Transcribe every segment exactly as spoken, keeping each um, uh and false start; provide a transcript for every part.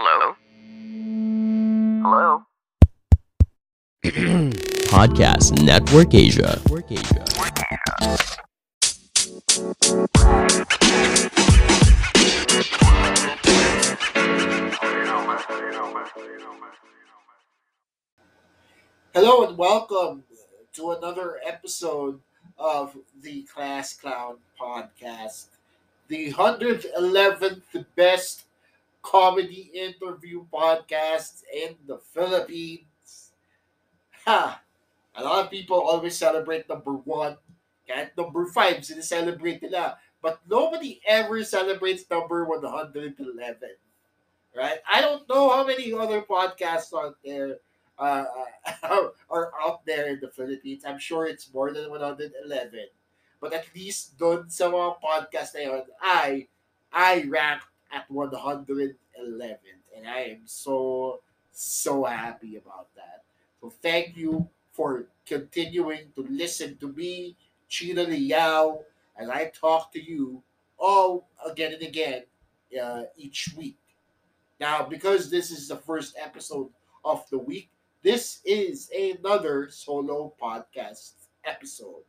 Hello? Hello? Podcast Network Asia. Network Asia. Hello and welcome to another episode of the Class Clown Podcast, the one hundred eleventh best comedy interview podcast in the Philippines. Ha! A lot of people always celebrate number one. Kahit number five, sineselebrate nila. But nobody ever celebrates number one hundred eleven. Right? I don't know how many other podcasts out there uh, are out there in the Philippines. I'm sure it's more than one hundred eleven. But at least dun sa mga podcast na yun, I, I rank at one hundred eleven, and I am so, so happy about that. So thank you for continuing to listen to me, Chino Liyao, as I talk to you all again and again uh, each week. Now, because this is the first episode of the week, this is another solo podcast episode.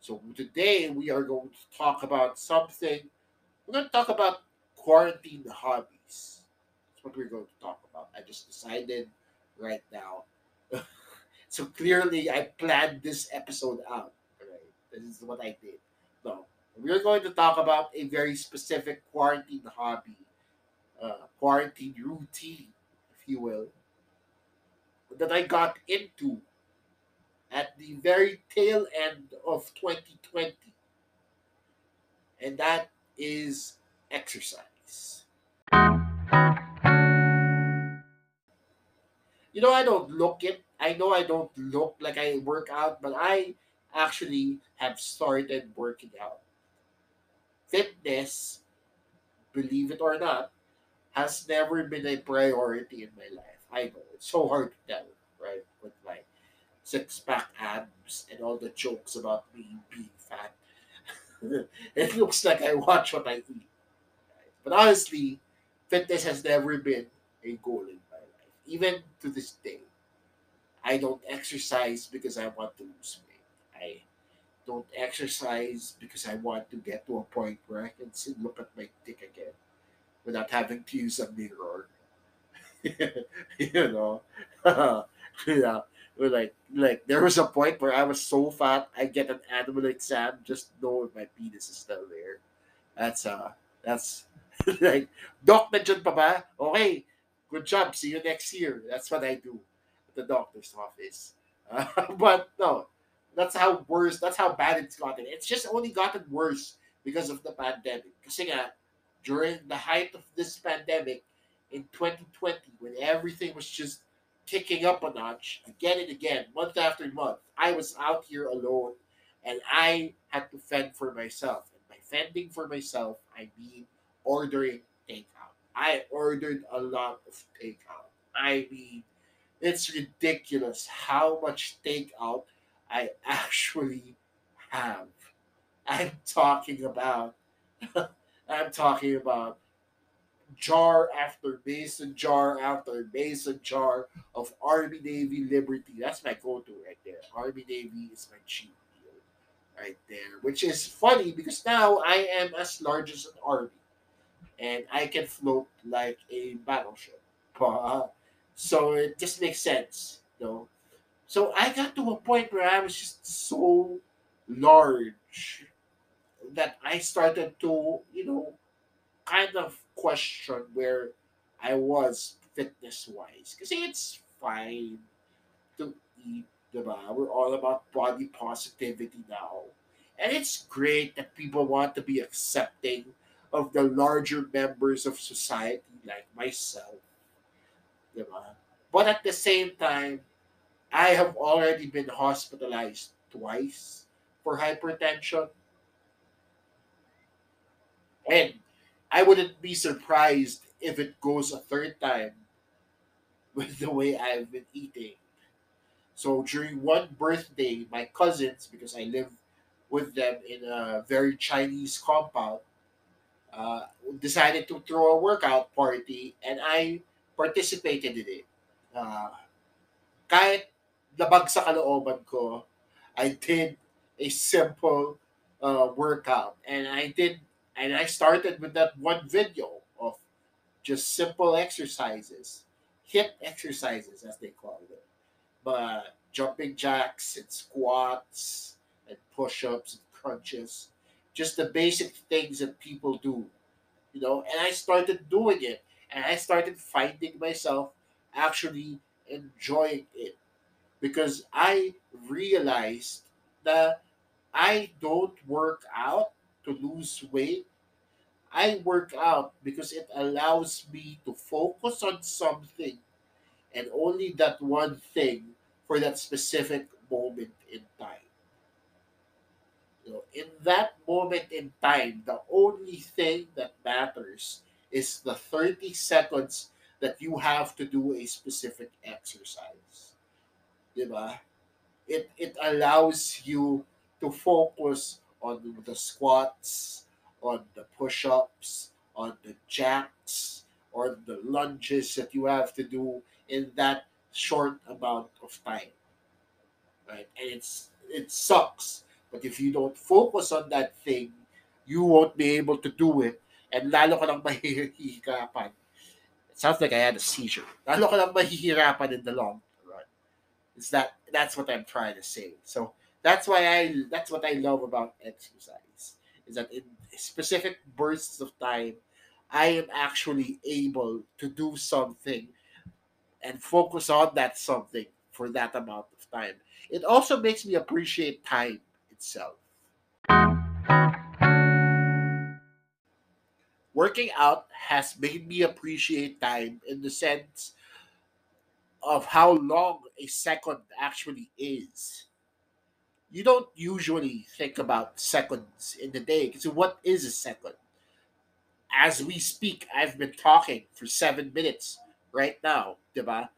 So today we are going to talk about something. We're going to talk about quarantine hobbies. That's what we're going to talk about. I just decided right now. So clearly, I planned this episode out. Right? This is what I did. No, we're going to talk about a very specific quarantine hobby, uh, quarantine routine, if you will, that I got into at the very tail end of twenty twenty. And that is exercise. You know, I don't look it. I know I don't look like I work out, but I actually have started working out. Fitness, believe it or not, has never been a priority in my life. I know, it's so hard to tell, right? With my six-pack abs and all the jokes about me being fat. It looks like I watch what I eat. But honestly, fitness has never been a goal in my life. Even to this day, I don't exercise because I want to lose weight. I don't exercise because I want to get to a point where I can sit and look at my dick again without having to use a mirror. You know? Yeah. Like, like, there was a point where I was so fat, I get an animal exam just to know if my penis is still there. That's, uh, that's... Like, Doc, nandiyan pa ba? Okay, good job. See you next year. That's what I do at the doctor's office. Uh, but no, that's how worse, that's how bad it's gotten. It's just only gotten worse because of the pandemic. Kasi nga, during the height of this pandemic in twenty twenty, when everything was just kicking up a notch again and again, month after month, I was out here alone and I had to fend for myself. And by fending for myself, I mean ordering takeout. I ordered a lot of takeout. I mean, it's ridiculous how much takeout I actually have. I'm talking about, I'm talking about jar after mason jar after mason jar of Army Navy Liberty. That's my go-to right there. Army Navy is my cheat meal right there, which is funny because now I am as large as an army. And I can float like a battleship. Uh, so it just makes sense, you know? So I got to a point where I was just so large that I started to, you know, kind of question where I was fitness-wise. Because it's fine to eat, diba? We're all about body positivity now. And it's great that people want to be accepting of the larger members of society like myself. Diba? But at the same time, I have already been hospitalized twice for hypertension. And I wouldn't be surprised if it goes a third time with the way I've been eating. So during one birthday, my cousins, because I live with them in a very Chinese compound, uh, decided to throw a workout party, and I participated in it. Uh, kahit labag sa kalooban ko, I did a simple uh, workout, and I did, and I started with that one video of just simple exercises, hip exercises as they call it, but jumping jacks and squats and push-ups and crunches, just the basic things that people do, you know. And I started doing it, and I started finding myself actually enjoying it, because I realized that I don't work out to lose weight. I work out because it allows me to focus on something and only that one thing for that specific moment in time. You know, in that moment in time, the only thing that matters is the thirty seconds that you have to do a specific exercise. Diba? It, it allows you to focus on the squats, on the push-ups, on the jacks, or the lunges that you have to do in that short amount of time, right? And it's it sucks, but if you don't focus on that thing, you won't be able to do it, and lalo ka lang mahihirapan. It sounds like I had a seizure. Lalo ka lang mahihirapan in the long run. It's that that's what I'm trying to say. So that's why I that's what I love about exercise, is that in specific bursts of time, I am actually able to do something and focus on that something for that amount of time. It also makes me appreciate time itself. Working out has made me appreciate time in the sense of how long a second actually is. You don't usually think about seconds in the day. So what is a second? As we speak, I've been talking for seven minutes right now, diba?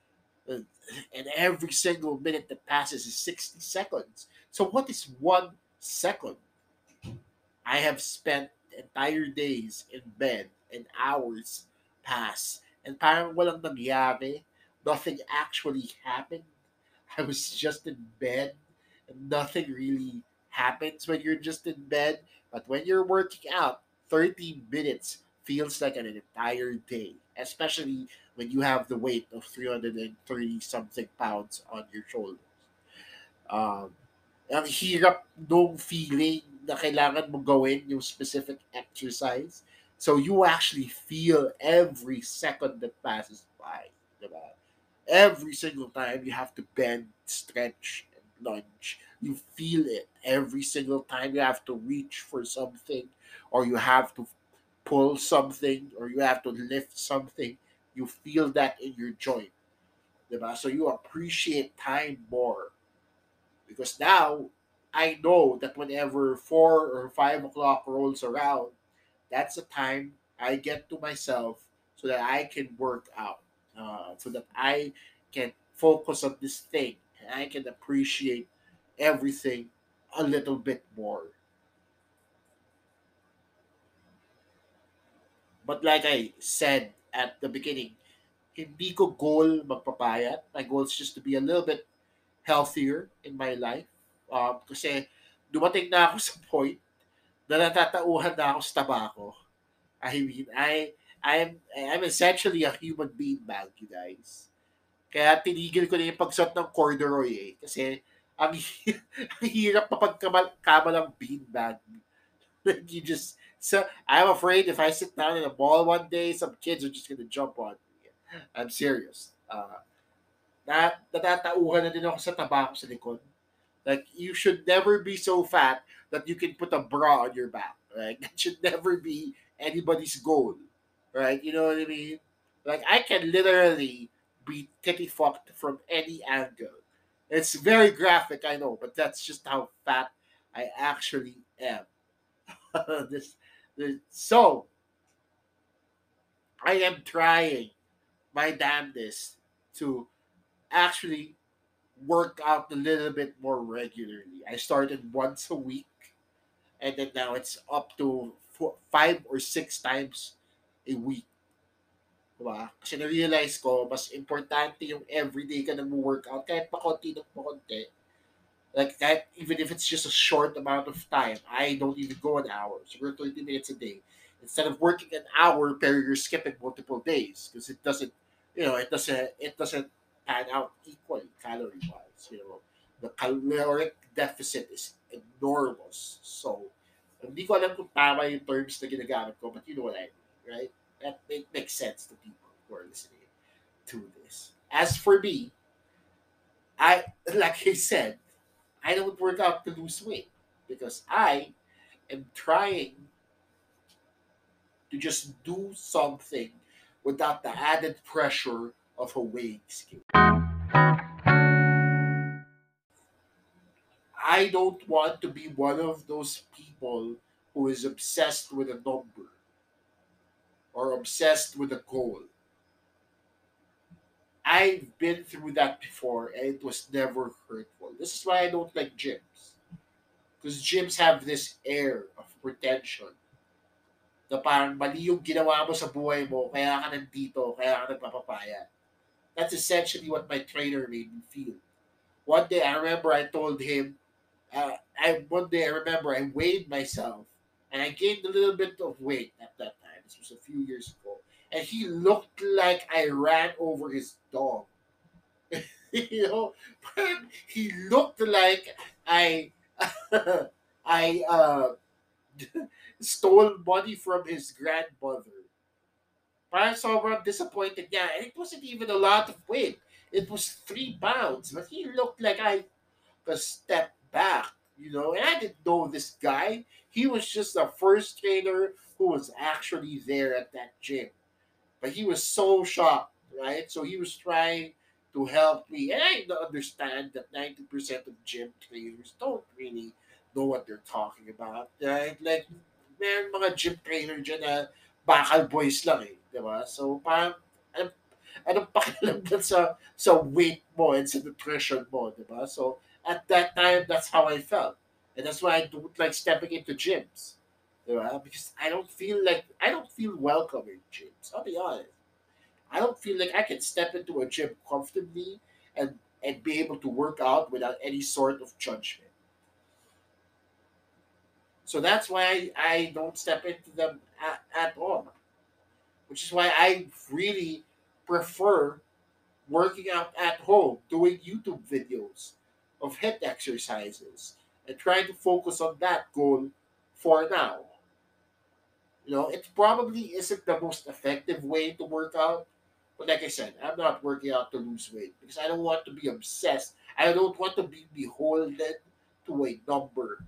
And every single minute that passes is sixty seconds. So what is one second? I have spent entire days in bed and hours pass, and parang walang nangyari. Nothing actually happened. I was just in bed, and nothing really happens when you're just in bed. But when you're working out, thirty minutes feels like an entire day, especially when you have the weight of three hundred thirty something pounds on your shoulders. Um, ang hirap nung feeling na kailangan mo gawin yung specific exercise. So you actually feel every second that passes by. Diba? Every single time you have to bend, stretch, and lunge, you feel it. Every single time you have to reach for something, or you have to pull something, or you have to lift something, you feel that in your joint. Diba? So you appreciate time more. Because now, I know that whenever four or five o'clock rolls around, that's the time I get to myself so that I can work out, uh, so that I can focus on this thing, and I can appreciate everything a little bit more. But like I said at the beginning, hindi ko goal magpapayat. My goal is just to be a little bit healthier in my life. Um, kasi dumating na ako sa point na natatauhan na ako sa tabako. I mean, I, I'm, I'm essentially a human being bag, you guys. Kaya tinigil ko na yung pagsuot ng corduroy eh. Kasi ang, ang hirap mapagkama ng bean bag. Like you just, so I'm afraid if I sit down in a ball one day, some kids are just gonna jump on me. I'm serious. Uh, na natatauhan na din ako sa tabako sa likod. Like, you should never be so fat that you can put a bra on your back. Right? That should never be anybody's goal. Right? You know what I mean? Like, I can literally be titty fucked from any angle. It's very graphic, I know, but that's just how fat I actually am. This, this, so, I am trying my damnedest to actually work out a little bit more regularly. I started once a week, and then now it's up to four, five or six times a week. Diba? Kasi na-realize ko, mas importante yung everyday ka nag-workout, kahit pakonti ng pakonti. Like, kahit, even if it's just a short amount of time, I don't even go an hour. So we're thirty minutes a day. Instead of working an hour, pero you're skipping multiple days because it doesn't, you know, it doesn't, it doesn't pan out equally calorie-wise. You know, the caloric deficit is enormous. So, hindi ko alam kung tama yung terms na ginagamit ko, but you know what I mean, right? That make, makes sense to people who are listening to this. As for me, I, like I said, I don't work out to lose weight because I am trying to just do something without the added pressure of a weighing scale. I don't want to be one of those people who is obsessed with a number or obsessed with a goal. I've been through that before and it was never hurtful. This is why I don't like gyms. Because gyms have this air of pretension. Na parang mali yung ginawa mo sa buhay mo, kaya ka nandito, kaya ka nagpapapaya. That's essentially what my trainer made me feel. One day, I remember I told him, uh, I one day I remember I weighed myself and I gained a little bit of weight at that time. This was a few years ago. And he looked like I ran over his dog. You know, he looked like I I uh, stole money from his grandmother. Parang sobrang disappointed niya. And it wasn't even a lot of weight. It was three pounds. But he looked like I stepped back, you know. And I didn't know this guy. He was just the first trainer who was actually there at that gym. But he was so shocked, right? So he was trying to help me. And I understand that ninety percent of gym trainers don't really know what they're talking about, right? Like, man, mga gym trainer dyan na bakal boys lang eh, diba? So, parang, anong, anong pakialam na sa, sa weight mo and sa nutrition mo, diba? So, at that time, that's how I felt. And that's why I don't like stepping into gyms. Because I don't feel like, I don't feel welcome in gyms. I'll be honest. I don't feel like I can step into a gym comfortably and, and be able to work out without any sort of judgment. So that's why I, I don't step into them at, at all. Which is why I really prefer working out at home, doing YouTube videos of HIIT exercises, and trying to focus on that goal for now. You know, it probably isn't the most effective way to work out. But like I said, I'm not working out to lose weight because I don't want to be obsessed. I don't want to be beholden to a number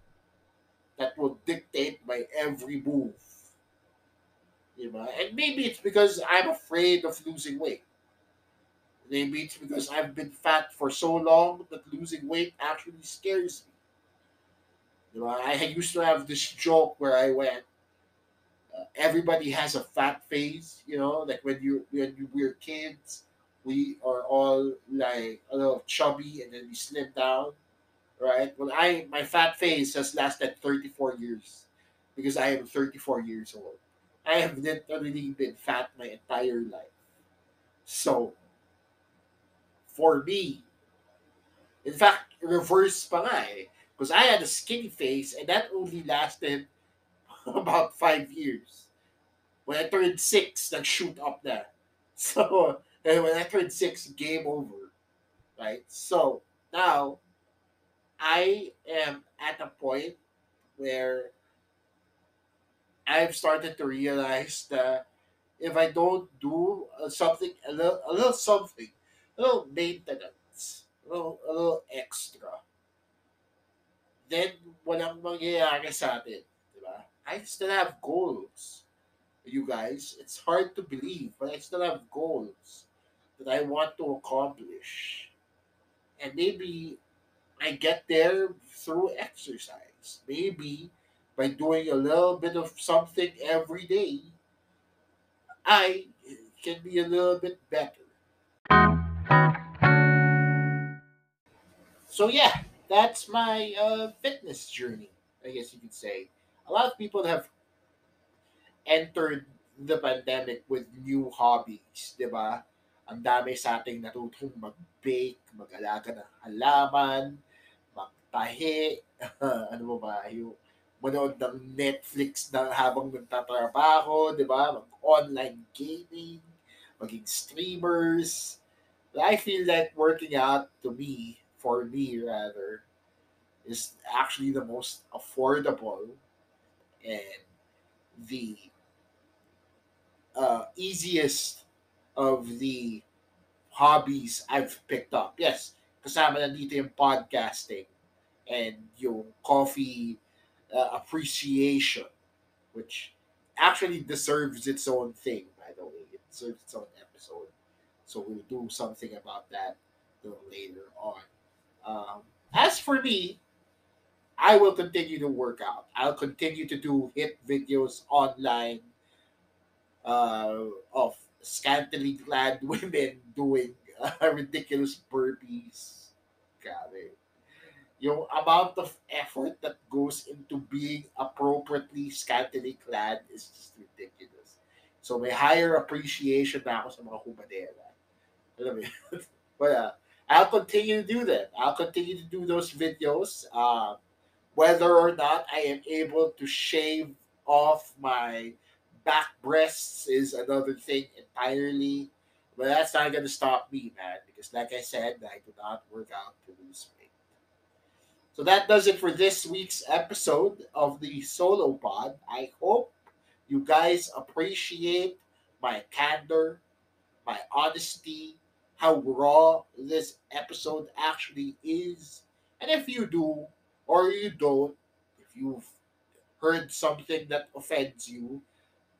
that will dictate my every move. You know, and maybe it's because I'm afraid of losing weight. Maybe it's because I've been fat for so long that losing weight actually scares me. You know, I used to have this joke where I went, uh, everybody has a fat phase, you know, like when you when you were kids, we are all like a little chubby and then we slim down, right? Well, I my fat phase has lasted thirty-four years because I am thirty-four years old. I have literally been fat my entire life. So, for me, in fact, reverse pa nga eh. Because I had a skinny phase, and that only lasted about five years. When I turned six, that shoot up there. So, and when I turned six, game over. Right? So, now, I am at a point where I've started to realize that if I don't do something, a little, a little something, a little maintenance, a little, a little extra, then walang mangyayari sa atin. Diba? I still have goals, you guys. It's hard to believe, but I still have goals that I want to accomplish. And maybe I get there through exercise. Maybe by doing a little bit of something every day, I can be a little bit better. So yeah. That's my uh, fitness journey, I guess you could say. A lot of people have entered the pandemic with new hobbies, di ba? Ang dami sa ating natutong mag-bake, mag-alaga ng halaman, magtahi, ano ba ba, yung manood ng Netflix na habang nagtatrabaho, di ba? Mag-online gaming, maging streamers. But I feel that working out to me, for me rather, is actually the most affordable and the uh, easiest of the hobbies I've picked up. Yes, kasama na dito yung podcasting and yung coffee uh, appreciation, which actually deserves its own thing, by the way. It deserves its own episode. So we'll do something about that later on. Um, as for me, I will continue to work out. I'll continue to do HIIT videos online uh, of scantily clad women doing uh, ridiculous burpees. Got it. Yung amount of effort that goes into being appropriately scantily clad is just ridiculous. So may higher appreciation na ako sa mga humadera. Alam mo yun? But uh, I'll continue to do that. I'll continue to do those videos. Uh, whether or not I am able to shave off my back breasts is another thing entirely. But that's not going to stop me, man. Because like I said, I do not work out to lose weight. So that does it for this week's episode of the Solo Pod. I hope you guys appreciate my candor, my honesty, how raw this episode actually is. And if you do or you don't, if you've heard something that offends you,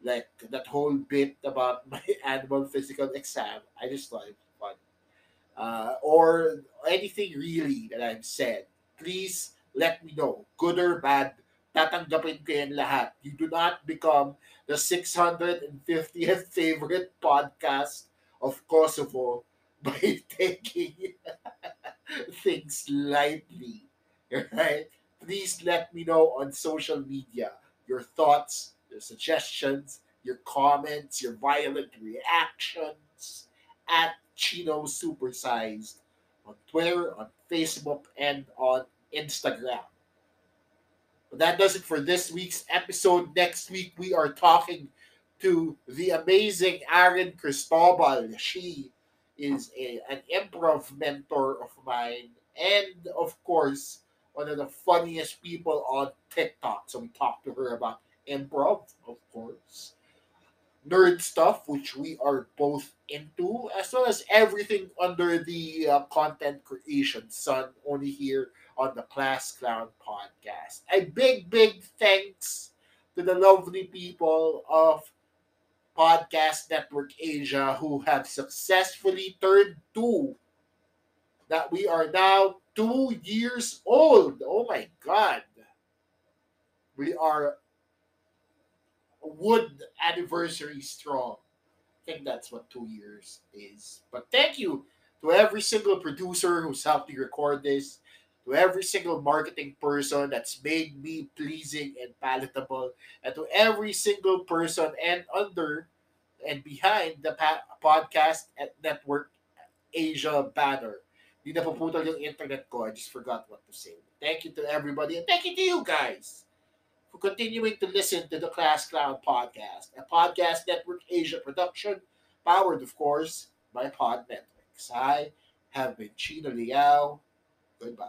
like that whole bit about my annual physical exam, I just thought it was fun. Uh, or anything really that I've said, please let me know, good or bad, tatanggapin ko yan lahat. You do not become the six hundred fiftieth favorite podcast of Kosovo by taking things lightly, right? Please let me know on social media your thoughts, your suggestions, your comments, your violent reactions at Chino Supersized on Twitter, on Facebook, and on Instagram. But that does it for this week's episode. Next week, we are talking to the amazing Aaron Cristobal. She is a, an improv mentor of mine, and of course, one of the funniest people on TikTok. So we talked to her about improv, of course, nerd stuff, which we are both into, as well as everything under the uh, content creation sun, only here on the Class Clown Podcast. A big, big thanks to the lovely people of Podcast Network Asia who have successfully turned two. That we are now two years old. Oh my God. We are wood anniversary strong. I think that's what two years is. But thank you to every single producer who's helped me record this, to every single marketing person that's made me pleasing and palatable, and to every single person and under and behind the pa- podcast at Network Asia banner. Di na paputol yung internet ko. I just forgot what to say. Thank you to everybody, and thank you to you guys for continuing to listen to the Class Clown Podcast, a Podcast Network Asia production, powered, of course, by Podmetrics. I have been Chino Liyao. Goodbye.